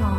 họ.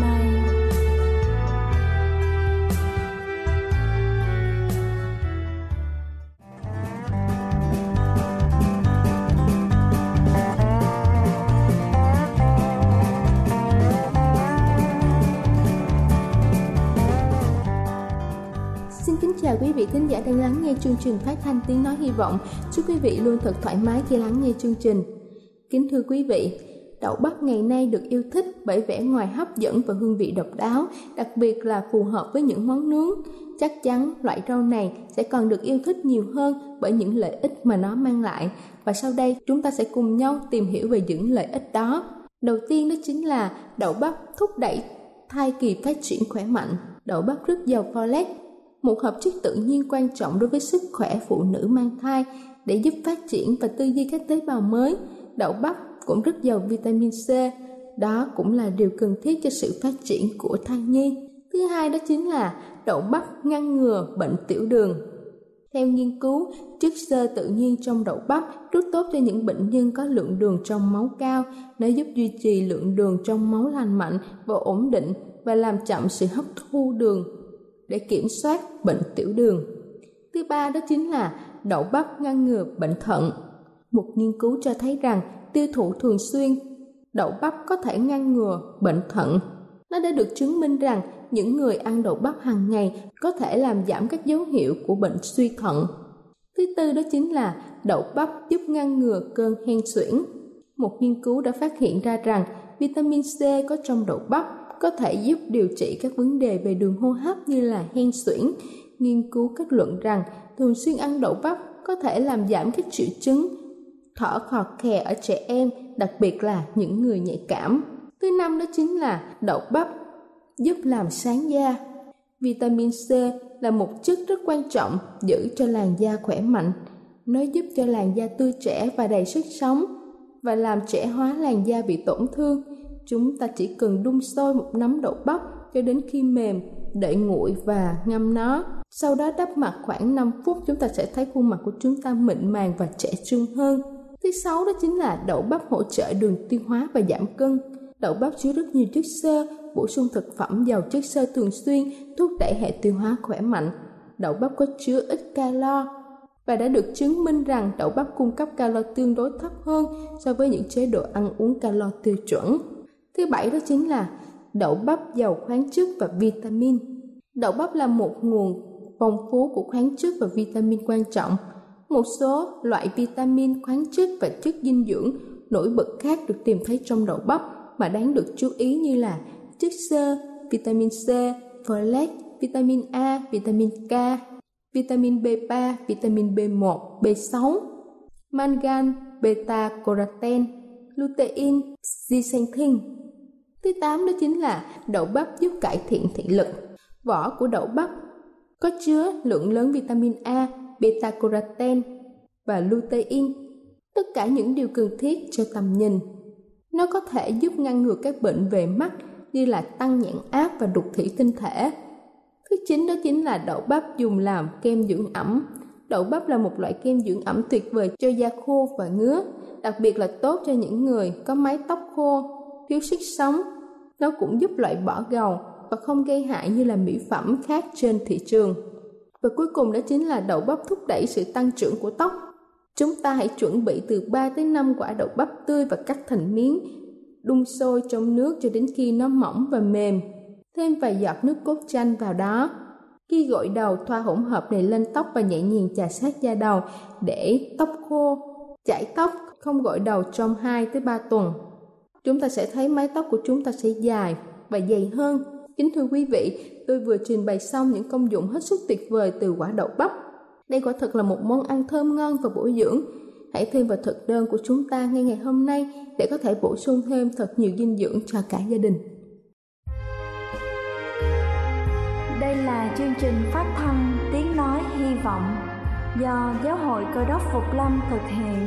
nay. Chào quý vị khán giả đang lắng nghe chương trình phát thanh Tiếng Nói Hy Vọng. Chúc quý vị luôn thật thoải mái khi lắng nghe chương trình. Kính thưa quý vị, đậu bắp ngày nay được yêu thích bởi vẻ ngoài hấp dẫn và hương vị độc đáo, đặc biệt là phù hợp với những món nướng. Chắc chắn loại rau này sẽ còn được yêu thích nhiều hơn bởi những lợi ích mà nó mang lại. Và sau đây chúng ta sẽ cùng nhau tìm hiểu về những lợi ích đó. Đầu tiên đó chính là đậu bắp thúc đẩy thai kỳ phát triển khỏe mạnh. Đậu bắp rất giàu folate, một hợp chất tự nhiên quan trọng đối với sức khỏe phụ nữ mang thai để giúp phát triển và tư duy các tế bào mới. Đậu bắp cũng rất giàu vitamin C, đó cũng là điều cần thiết cho sự phát triển của thai nhi. Thứ hai đó chính là đậu bắp ngăn ngừa bệnh tiểu đường. Theo nghiên cứu, chất xơ tự nhiên trong đậu bắp rất tốt cho những bệnh nhân có lượng đường trong máu cao. Nó giúp duy trì lượng đường trong máu lành mạnh và ổn định và làm chậm sự hấp thu đường để kiểm soát bệnh tiểu đường. Thứ ba đó chính là đậu bắp ngăn ngừa bệnh thận. Một nghiên cứu cho thấy rằng tiêu thụ thường xuyên đậu bắp có thể ngăn ngừa bệnh thận. Nó đã được chứng minh rằng những người ăn đậu bắp hàng ngày có thể làm giảm các dấu hiệu của bệnh suy thận. Thứ tư đó chính là đậu bắp giúp ngăn ngừa cơn hen suyễn. Một nghiên cứu đã phát hiện ra rằng vitamin C có trong đậu bắp có thể giúp điều trị các vấn đề về đường hô hấp như là hen suyễn. Nghiên cứu kết luận rằng thường xuyên ăn đậu bắp có thể làm giảm các triệu chứng thở khò khè ở trẻ em, đặc biệt là những người nhạy cảm. Thứ năm đó chính là đậu bắp giúp làm sáng da. Vitamin C là một chất rất quan trọng giữ cho làn da khỏe mạnh. Nó giúp cho làn da tươi trẻ và đầy sức sống và làm trẻ hóa làn da bị tổn thương. Chúng ta chỉ cần đun sôi một nắm đậu bắp cho đến khi mềm, đợi nguội và ngâm nó. Sau đó đắp mặt khoảng 5 phút, chúng ta sẽ thấy khuôn mặt của chúng ta mịn màng và trẻ trung hơn. Thứ sáu đó chính là đậu bắp hỗ trợ đường tiêu hóa và giảm cân. Đậu bắp chứa rất nhiều chất xơ, bổ sung thực phẩm giàu chất xơ thường xuyên, thúc đẩy hệ tiêu hóa khỏe mạnh. Đậu bắp có chứa ít calo và đã được chứng minh rằng đậu bắp cung cấp calo tương đối thấp hơn so với những chế độ ăn uống calo tiêu chuẩn. Thứ bảy đó chính là đậu bắp giàu khoáng chất và vitamin. Đậu bắp là một nguồn phong phú của khoáng chất và vitamin quan trọng. Một số loại vitamin, khoáng chất và chất dinh dưỡng nổi bật khác được tìm thấy trong đậu bắp mà đáng được chú ý như là chất xơ, vitamin C, folate, vitamin A, vitamin K, vitamin B3, vitamin B1, B6, mangan, beta-carotene, lutein, zeaxanthin. Thứ 8 đó chính là đậu bắp giúp cải thiện thị lực. Vỏ của đậu bắp có chứa lượng lớn vitamin A, beta-carotene và lutein, tất cả những điều cần thiết cho tầm nhìn. Nó có thể giúp ngăn ngừa các bệnh về mắt như là tăng nhãn áp và đục thủy tinh thể. Thứ 9 đó chính là đậu bắp dùng làm kem dưỡng ẩm. Đậu bắp là một loại kem dưỡng ẩm tuyệt vời cho da khô và ngứa, đặc biệt là tốt cho những người có mái tóc khô, thiếu sức sống. Nó cũng giúp loại bỏ gầu và không gây hại như là mỹ phẩm khác trên thị trường. Và cuối cùng đó chính là đậu bắp thúc đẩy sự tăng trưởng của tóc. Chúng ta hãy chuẩn bị từ 3 tới 5 quả đậu bắp tươi và cắt thành miếng, đun sôi trong nước cho đến khi nó mỏng và mềm. Thêm vài giọt nước cốt chanh vào đó. Khi gội đầu, thoa hỗn hợp này lên tóc và nhẹ nhàng chà sát da đầu để tóc khô. Chải tóc, không gội đầu trong 2 tới 3 tuần. Chúng ta sẽ thấy mái tóc của chúng ta sẽ dài và dày hơn. Kính thưa quý vị, tôi vừa trình bày xong những công dụng hết sức tuyệt vời từ quả đậu bắp. Đây quả thật là một món ăn thơm ngon và bổ dưỡng. Hãy thêm vào thực đơn của chúng ta ngay ngày hôm nay để có thể bổ sung thêm thật nhiều dinh dưỡng cho cả gia đình. Đây là chương trình phát thanh Tiếng Nói Hy Vọng do Giáo hội Cơ đốc Phục Lâm thực hiện.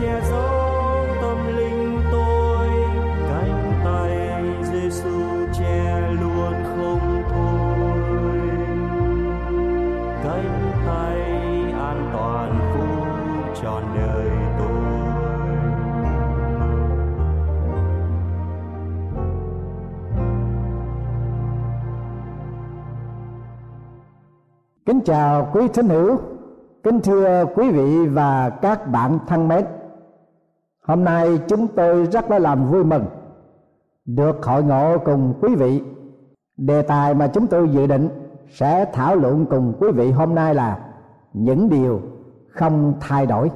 che giấu tâm linh tôi, cánh tay Giêsu che luôn không thôi, cánh tay an toàn phú trọn đời tôi. Kính chào quý thính hữu, kính thưa quý vị và các bạn thân mến. Hôm nay chúng tôi rất là làm vui mừng được hội ngộ cùng quý vị. Đề tài mà chúng tôi dự định sẽ thảo luận cùng quý vị hôm nay là những điều không thay đổi.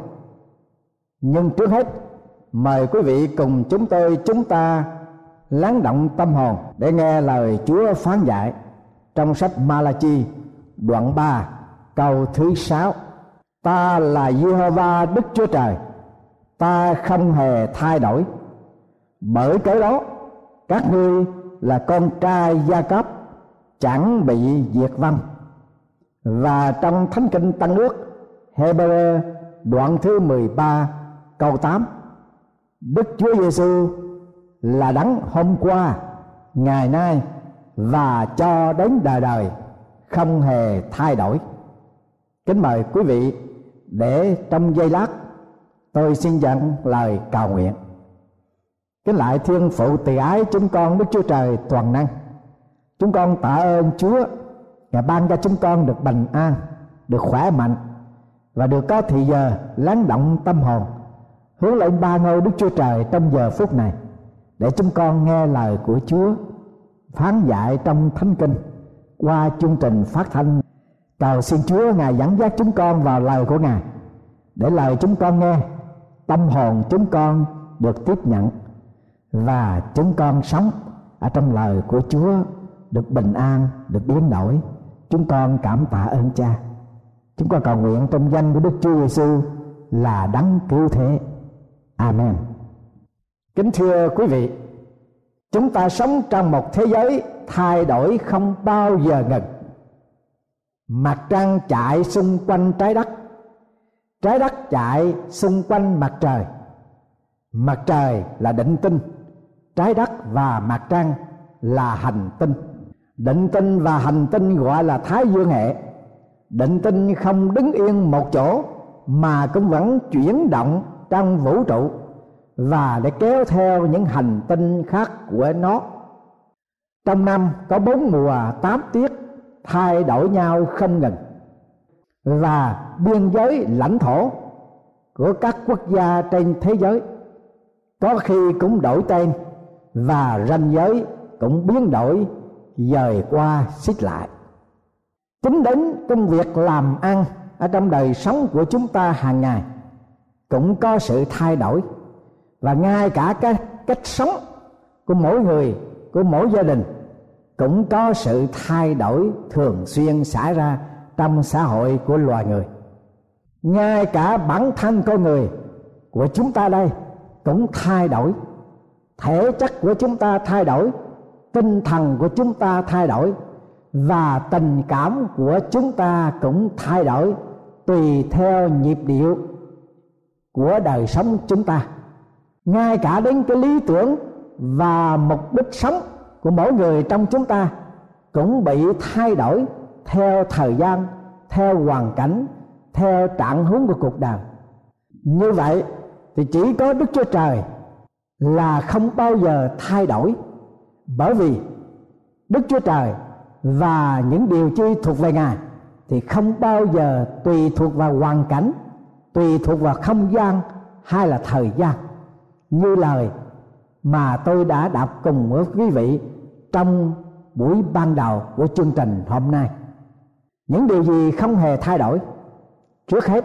Nhưng trước hết mời quý vị cùng chúng ta lắng động tâm hồn để nghe lời Chúa phán dạy trong sách Malachi đoạn 3 câu thứ 6. Ta là Jehovah Đức Chúa Trời, ta không hề thay đổi. Bởi cớ đó các ngươi là con trai Gia-cóp chẳng bị diệt vong. Và trong Thánh Kinh Tân Ước Hebreu đoạn thứ 13 câu 8, Đức Chúa Giêsu là Đấng hôm qua, ngày nay và cho đến đời đời không hề thay đổi. Kính mời quý vị để trong giây lát tôi xin dâng lời cầu nguyện. Kính lạy Thiên Phụ từ ái chúng con Đức Chúa Trời toàn năng, chúng con tạ ơn Chúa đã ban cho chúng con được bình an, được khỏe mạnh và được có thì giờ lắng động tâm hồn hướng lại ba ngôi Đức Chúa Trời trong giờ phút này, để chúng con nghe lời của Chúa phán dạy trong Thánh Kinh qua chương trình phát thanh. Cầu xin Chúa Ngài dẫn dắt chúng con vào lời của Ngài, để lời chúng con nghe, tâm hồn chúng con được tiếp nhận và chúng con sống ở trong lời của Chúa, được bình an, được biến đổi. Chúng con cảm tạ ơn Cha. Chúng con cầu nguyện trong danh của Đức Chúa Giêsu là Đấng cứu thế. Amen. Kính thưa quý vị, chúng ta sống trong một thế giới thay đổi không bao giờ ngừng. Mặt trăng chạy xung quanh trái đất, trái đất chạy xung quanh mặt trời. Mặt trời là định tinh, trái đất và mặt trăng là hành tinh. Định tinh và hành tinh gọi là thái dương hệ. Định tinh không đứng yên một chỗ mà cũng vẫn chuyển động trong vũ trụ và để kéo theo những hành tinh khác của nó. Trong năm có 4 mùa 8 tiết thay đổi nhau không ngừng, và biên giới lãnh thổ của các quốc gia trên thế giới có khi cũng đổi tên và ranh giới cũng biến đổi, dời qua xích lại. Tính đến công việc làm ăn ở trong đời sống của chúng ta hàng ngày cũng có sự thay đổi, và ngay cả cái cách sống của mỗi người, của mỗi gia đình cũng có sự thay đổi thường xuyên xảy ra trong xã hội của loài người. Ngay cả bản thân con người của chúng ta đây cũng thay đổi, thể chất của chúng ta thay đổi, tinh thần của chúng ta thay đổi, và tình cảm của chúng ta cũng thay đổi tùy theo nhịp điệu của đời sống chúng ta. Ngay cả đến cái lý tưởng và mục đích sống của mỗi người trong chúng ta cũng bị thay đổi theo thời gian, theo hoàn cảnh, theo trạng huống của cuộc đời. Như vậy thì chỉ có Đức Chúa Trời là không bao giờ thay đổi, bởi vì Đức Chúa Trời và những điều chi thuộc về Ngài thì không bao giờ tùy thuộc vào hoàn cảnh, tùy thuộc vào không gian hay là thời gian. Như lời mà tôi đã đọc cùng với quý vị trong buổi ban đầu của chương trình hôm nay, những điều gì không hề thay đổi. Trước hết,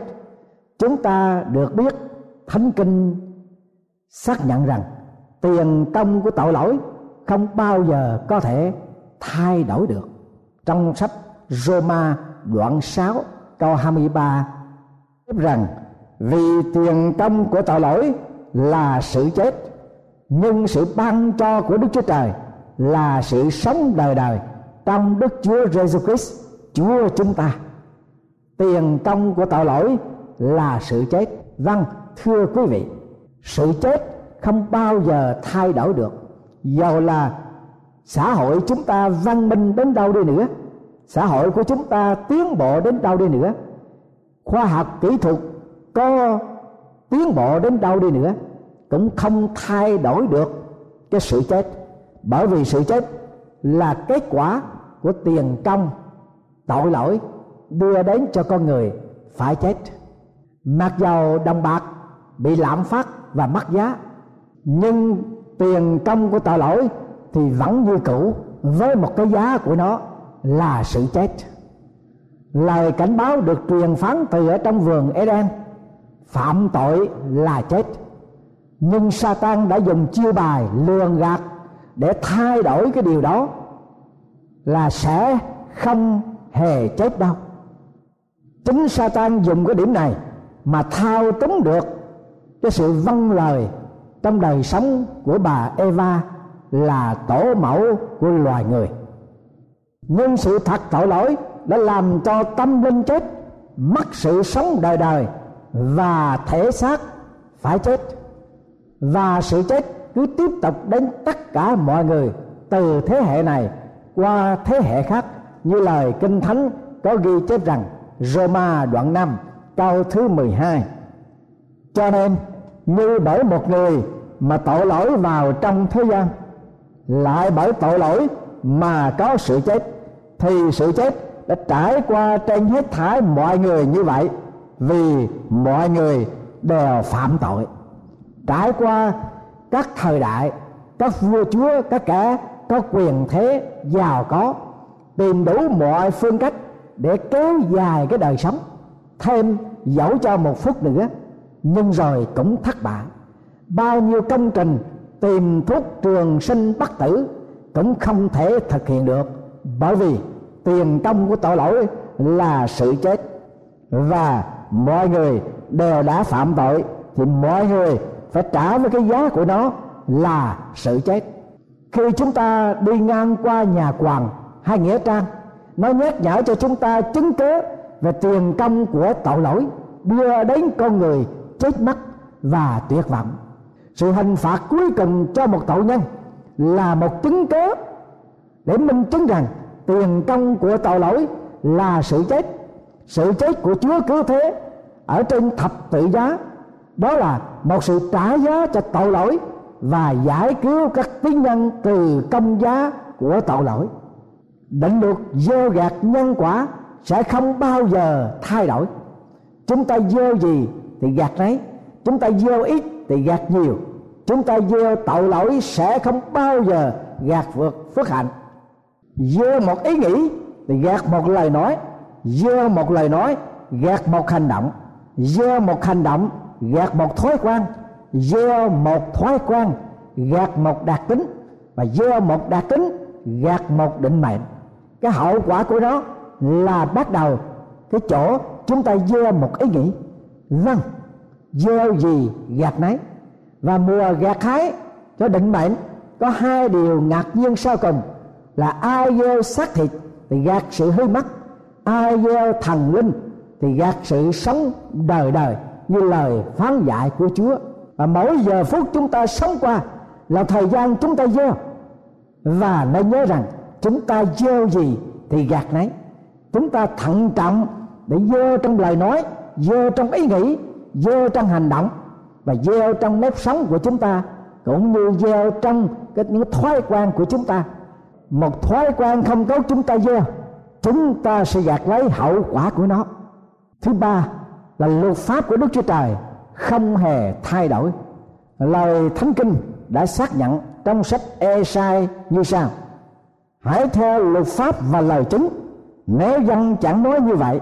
chúng ta được biết Thánh Kinh xác nhận rằng tiền công của tội lỗi không bao giờ có thể thay đổi được. Trong sách Roma đoạn 6 câu 23 tiếp rằng vì tiền công của tội lỗi là sự chết, nhưng sự ban cho của Đức Chúa Trời là sự sống đời đời trong Đức Chúa Giêsu Christ Chúa chúng ta. Tiền công của tội lỗi là sự chết, Vâng, thưa quý vị, sự chết không bao giờ thay đổi được. Dầu là xã hội chúng ta văn minh đến đâu đi nữa, xã hội của chúng ta tiến bộ đến đâu đi nữa, khoa học kỹ thuật có tiến bộ đến đâu đi nữa, cũng không thay đổi được cái sự chết. Bởi vì sự chết là kết quả của tiền công tội lỗi đưa đến cho con người phải chết. Mặc dầu đồng bạc bị lạm phát và mất giá, nhưng tiền công của tội lỗi thì vẫn như cũ, với một cái giá của nó là sự chết. Lời cảnh báo được truyền phán từ ở trong vườn Eden, phạm tội là chết, nhưng Satan đã dùng chiêu bài lường gạt để thay đổi cái điều đó là sẽ không hề chết đâu. Chính Satan dùng cái điểm này mà thao túng được cái sự vâng lời trong đời sống của bà Eva là tổ mẫu của loài người. Nhưng sự thật tội lỗi đã làm cho tâm linh chết, mất sự sống đời đời, và thể xác phải chết. Và sự chết cứ tiếp tục đến tất cả mọi người, từ thế hệ này qua thế hệ khác, như lời Kinh Thánh có ghi chép rằng Roma đoạn 5 câu thứ 12. Cho nên như bởi một người mà tội lỗi vào trong thế gian, lại bởi tội lỗi mà có sự chết, thì sự chết đã trải qua trên hết thảy mọi người như vậy, vì mọi người đều phạm tội. Trải qua các thời đại, các vua chúa, các kẻ có quyền thế giàu có tìm đủ mọi phương cách để kéo dài cái đời sống thêm dẫu cho một phút nữa, nhưng rồi cũng thất bại. Bao nhiêu công trình tìm thuốc trường sinh bất tử cũng không thể thực hiện được, bởi vì tiền công của tội lỗi là sự chết. Và mọi người đều đã phạm tội thì mọi người phải trả với cái giá của nó là sự chết. Khi chúng ta đi ngang qua nhà quàng hay nghĩa trang, nó nhắc nhở cho chúng ta chứng cứ về tiền công của tội lỗi đưa đến con người chết mất và tuyệt vọng. Sự hình phạt cuối cùng cho một tội nhân là một chứng cứ để minh chứng rằng tiền công của tội lỗi là sự chết. Sự chết của Chúa cứu thế ở trên thập tự giá, đó là một sự trả giá cho tội lỗi và giải cứu các tín nhân từ công giá của tội lỗi. Định luật gieo gặt nhân quả sẽ không bao giờ thay đổi. Chúng ta gieo gì thì gặt nấy, chúng ta gieo ít thì gặt nhiều. Chúng ta gieo tội lỗi sẽ không bao giờ gặt vượt phước hạnh. Gieo một ý nghĩ thì gặt một lời nói, gieo một lời nói gặt một hành động, gieo một hành động gặt một thói quen, gieo một thói quen gặt một đặc tính, và gieo một đặc tính gặt một định mệnh. Cái hậu quả của nó là bắt đầu cái chỗ chúng ta gieo một ý nghĩ. Vâng, gieo gì gặt nấy. Và mùa gặt hái cho định mệnh có hai điều ngạc nhiên sau cùng là ai gieo xác thịt thì gặt sự hư mất, ai gieo thần linh thì gặt sự sống đời đời, như lời phán dạy của Chúa. Và mỗi giờ phút chúng ta sống qua là thời gian chúng ta gieo. Và nên nhớ rằng chúng ta gieo gì thì gặt nấy. Chúng ta thận trọng để gieo trong lời nói, gieo trong ý nghĩ, gieo trong hành động, và gieo trong nếp sống của chúng ta, cũng như gieo trong những thói quen của chúng ta. Một thói quen không tốt chúng ta gieo, chúng ta sẽ gặt lấy hậu quả của nó. Thứ ba là luật pháp của Đức Chúa Trời không hề thay đổi. Lời Thánh Kinh đã xác nhận trong sách Ê-sai như sau: hãy theo luật pháp và lời chứng, nếu dân chẳng nói như vậy,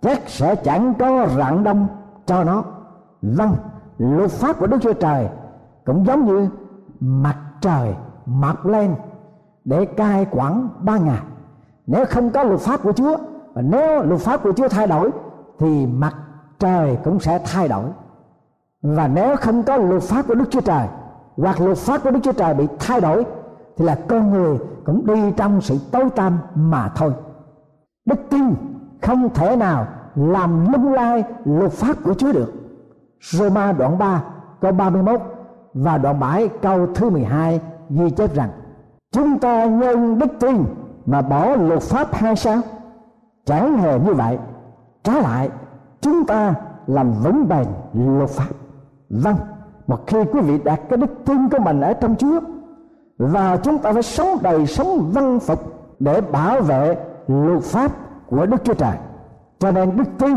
chắc sẽ chẳng có rạng đông cho nó. Vâng, luật pháp của Đức Chúa Trời cũng giống như mặt trời mọc lên để cai quản ban ngày. Nếu không có luật pháp của Chúa, và nếu luật pháp của Chúa thay đổi thì mặt trời cũng sẽ thay đổi. Và nếu không có luật pháp của Đức Chúa Trời, hoặc luật pháp của Đức Chúa Trời bị thay đổi, thì là con người cũng đi trong sự tối tăm mà thôi. Đức tin không thể nào làm lung lay luật pháp của Chúa được. Roma đoạn 3 câu 31 và đoạn 7 câu thứ 12 ghi chép rằng: chúng ta nhân đức tin mà bỏ luật pháp hay sao? Chẳng hề như vậy, trái lại chúng ta làm vững bền luật pháp. Vâng, một khi quý vị đạt cái đức tin của mình ở trong Chúa, và chúng ta phải sống đời sống vâng phục để bảo vệ luật pháp của Đức Chúa Trời. Cho nên đức tin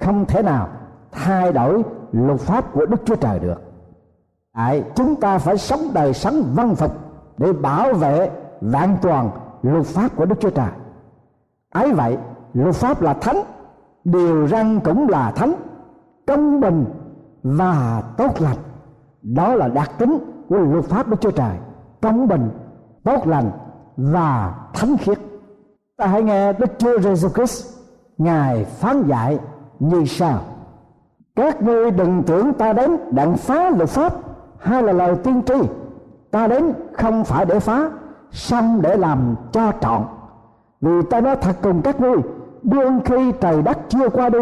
không thể nào thay đổi luật pháp của Đức Chúa Trời được. Chúng ta phải sống đời sống vâng phục để bảo vệ vẹn toàn luật pháp của Đức Chúa Trời. Ấy vậy, luật pháp là thánh, điều răn cũng là thánh, công bình và tốt lành. Đó là đặc tính của luật pháp Đức Chúa Trời: công bình, tốt lành và thánh khiết. Ta hãy nghe Đức Chúa Jesus Christ Ngài phán dạy như sau: các ngươi đừng tưởng ta đến đặng phá luật pháp hay là lời tiên tri. Ta đến không phải để phá, song để làm cho trọn. Vì ta nói thật cùng các ngươi, đương khi trời đất chưa qua đi,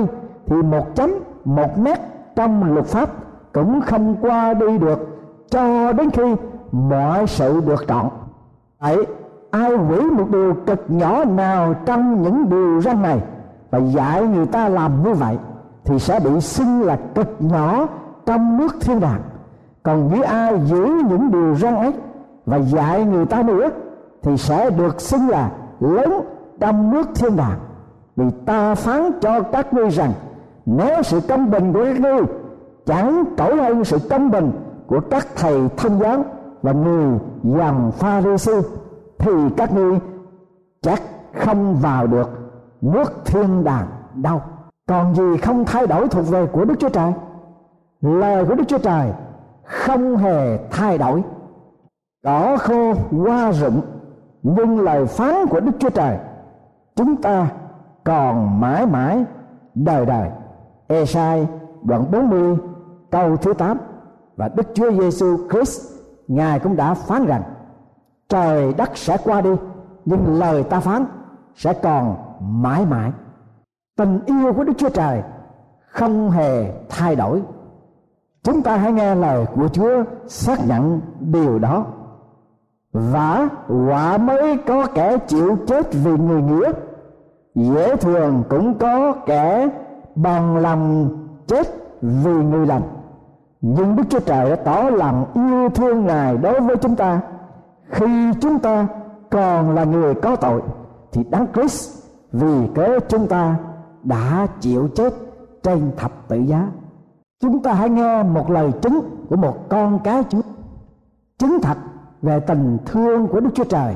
thì một chấm, một mét trong luật pháp cũng không qua đi được, cho đến khi mọi sự được trọn. Vậy ai hủy một điều cực nhỏ nào trong những điều răn này và dạy người ta làm như vậy, thì sẽ bị xưng là cực nhỏ trong nước thiên đàng. Còn nếu ai giữ những điều răn ấy và dạy người ta nữa, thì sẽ được xưng là lớn trong nước thiên đàng. Vì ta phán cho các ngươi rằng, nếu sự công bình của các ngươi chẳng trỗi hơn sự công bình của các thầy thông giáo và người dòng Pha-ri-si, thì các ngươi chắc không vào được nước thiên đàng đâu. Còn gì không thay đổi thuộc về của Đức Chúa Trời? Lời của Đức Chúa Trời không hề thay đổi. Cỏ khô hoa rụng, nhưng lời phán của Đức Chúa Trời chúng ta còn mãi mãi đời đời. Ê-sai đoạn 40 câu thứ 8. Và Đức Chúa Giêsu Christ Ngài cũng đã phán rằng: trời đất sẽ qua đi, nhưng lời ta phán sẽ còn mãi mãi. Tình yêu của Đức Chúa Trời không hề thay đổi. Chúng ta hãy nghe lời của Chúa xác nhận điều đó: vả họa mới có kẻ chịu chết vì người nghĩa, dễ thường cũng có kẻ bằng lòng chết vì người lành. Nhưng Đức Chúa Trời đã tỏ lòng yêu thương Ngài đối với chúng ta khi chúng ta còn là người có tội, thì Đấng Christ vì cớ chúng ta đã chịu chết trên thập tự giá. Chúng ta hãy nghe một lời chứng của một con cái Chúa, chứng thật về tình thương của Đức Chúa Trời.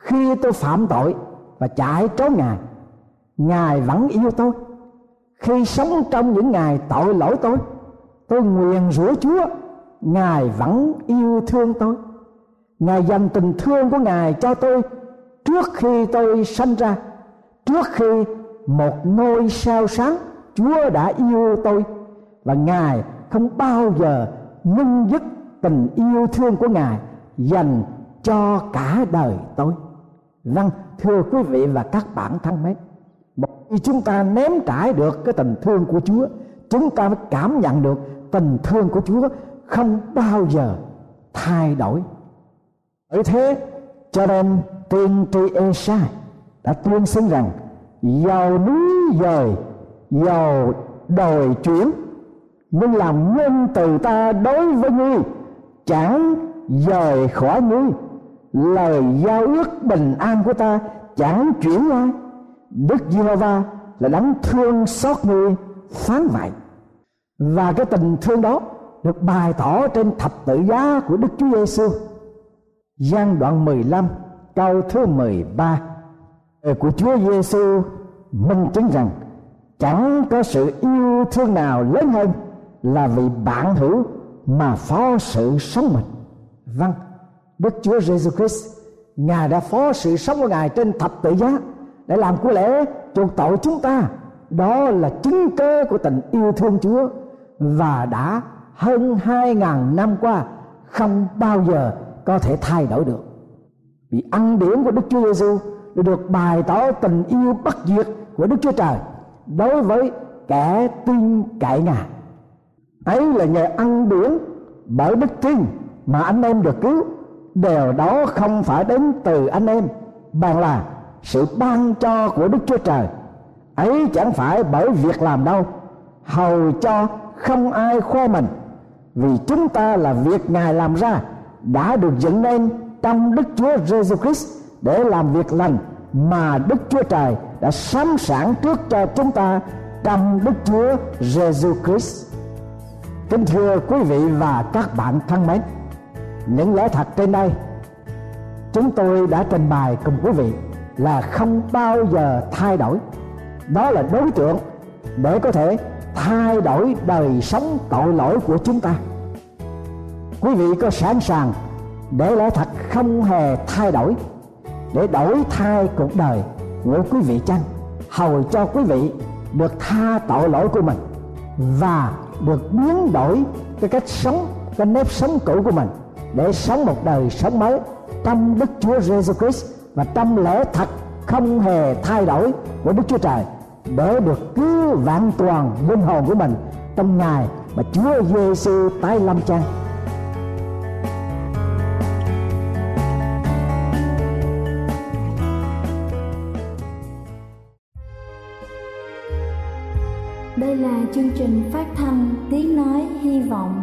Khi tôi phạm tội và chạy trốn Ngài, Ngài vẫn yêu tôi. Khi sống trong những ngày tội lỗi tôi nguyền rủa Chúa, Ngài vẫn yêu thương tôi. Ngài dành tình thương của Ngài cho tôi trước khi tôi sanh ra. Trước khi một ngôi sao sáng, Chúa đã yêu tôi, và Ngài không bao giờ ngưng dứt tình yêu thương của Ngài dành cho cả đời tôi. Vâng, thưa quý vị và các bạn thân mến, khi chúng ta nếm trải được cái tình thương của Chúa, chúng ta mới cảm nhận được tình thương của Chúa không bao giờ thay đổi. Bởi thế cho nên tiên tri Ê-sai đã tuyên xưng rằng: dầu núi dời, dầu đồi chuyển, nhưng làm nhân từ ta đối với ngươi chẳng dời khỏi ngươi, lời giao ước bình an của ta chẳng chuyển qua. Đức Jehovah là Đấng thương xót ngươi phán vậy. Và cái tình thương đó được bày tỏ trên thập tự giá của Đức Chúa Giêsu. Giăng đoạn 15 câu thứ 13 của Chúa Giêsu minh chứng rằng chẳng có sự yêu thương nào lớn hơn là vì bạn hữu mà phó sự sống mình. Vâng, Đức Chúa Giêsu Christ Ngài đã phó sự sống của Ngài trên thập tự giá để làm của lễ chuộc tội chúng ta. Đó là chứng cơ của tình yêu thương Chúa, và đã hơn 2.000 năm qua không bao giờ có thể thay đổi được. Vì ân điển của Đức Chúa Giêsu được bày tỏ tình yêu bất diệt của Đức Chúa Trời đối với kẻ tin cậy Ngài. ấy là nhờ ăn điển bởi đức tin mà anh em được cứu. Điều đó không phải đến từ anh em, bằng là sự ban cho của Đức Chúa Trời. Ấy chẳng phải bởi việc làm đâu, hầu cho không ai khoe mình, vì chúng ta là việc Ngài làm ra, đã được dựng nên trong Đức Chúa Jesus Christ để làm việc lành mà Đức Chúa Trời đã sắm sẵn trước cho chúng ta trong Đức Chúa Jesus Christ. Kính thưa quý vị và các bạn thân mến, những lẽ thật trên đây chúng tôi đã trình bày cùng quý vị là không bao giờ thay đổi. Đó là đối tượng để có thể thay đổi đời sống tội lỗi của chúng ta. Quý vị có sẵn sàng để lẽ thật không hề thay đổi để đổi thay cuộc đời của quý vị chăng, hầu cho quý vị được tha tội lỗi của mình và được biến đổi cái cách sống, cái nếp sống cũ của mình để sống một đời sống mới trong Đức Chúa Jesus Christ và trong lẽ thật không hề thay đổi của Đức Chúa Trời, để được cứu vạn toàn linh hồn của mình trong ngày mà Chúa Giêsu tái lâm chăng. Đây là chương trình phát thanh Tiếng Nói Hy Vọng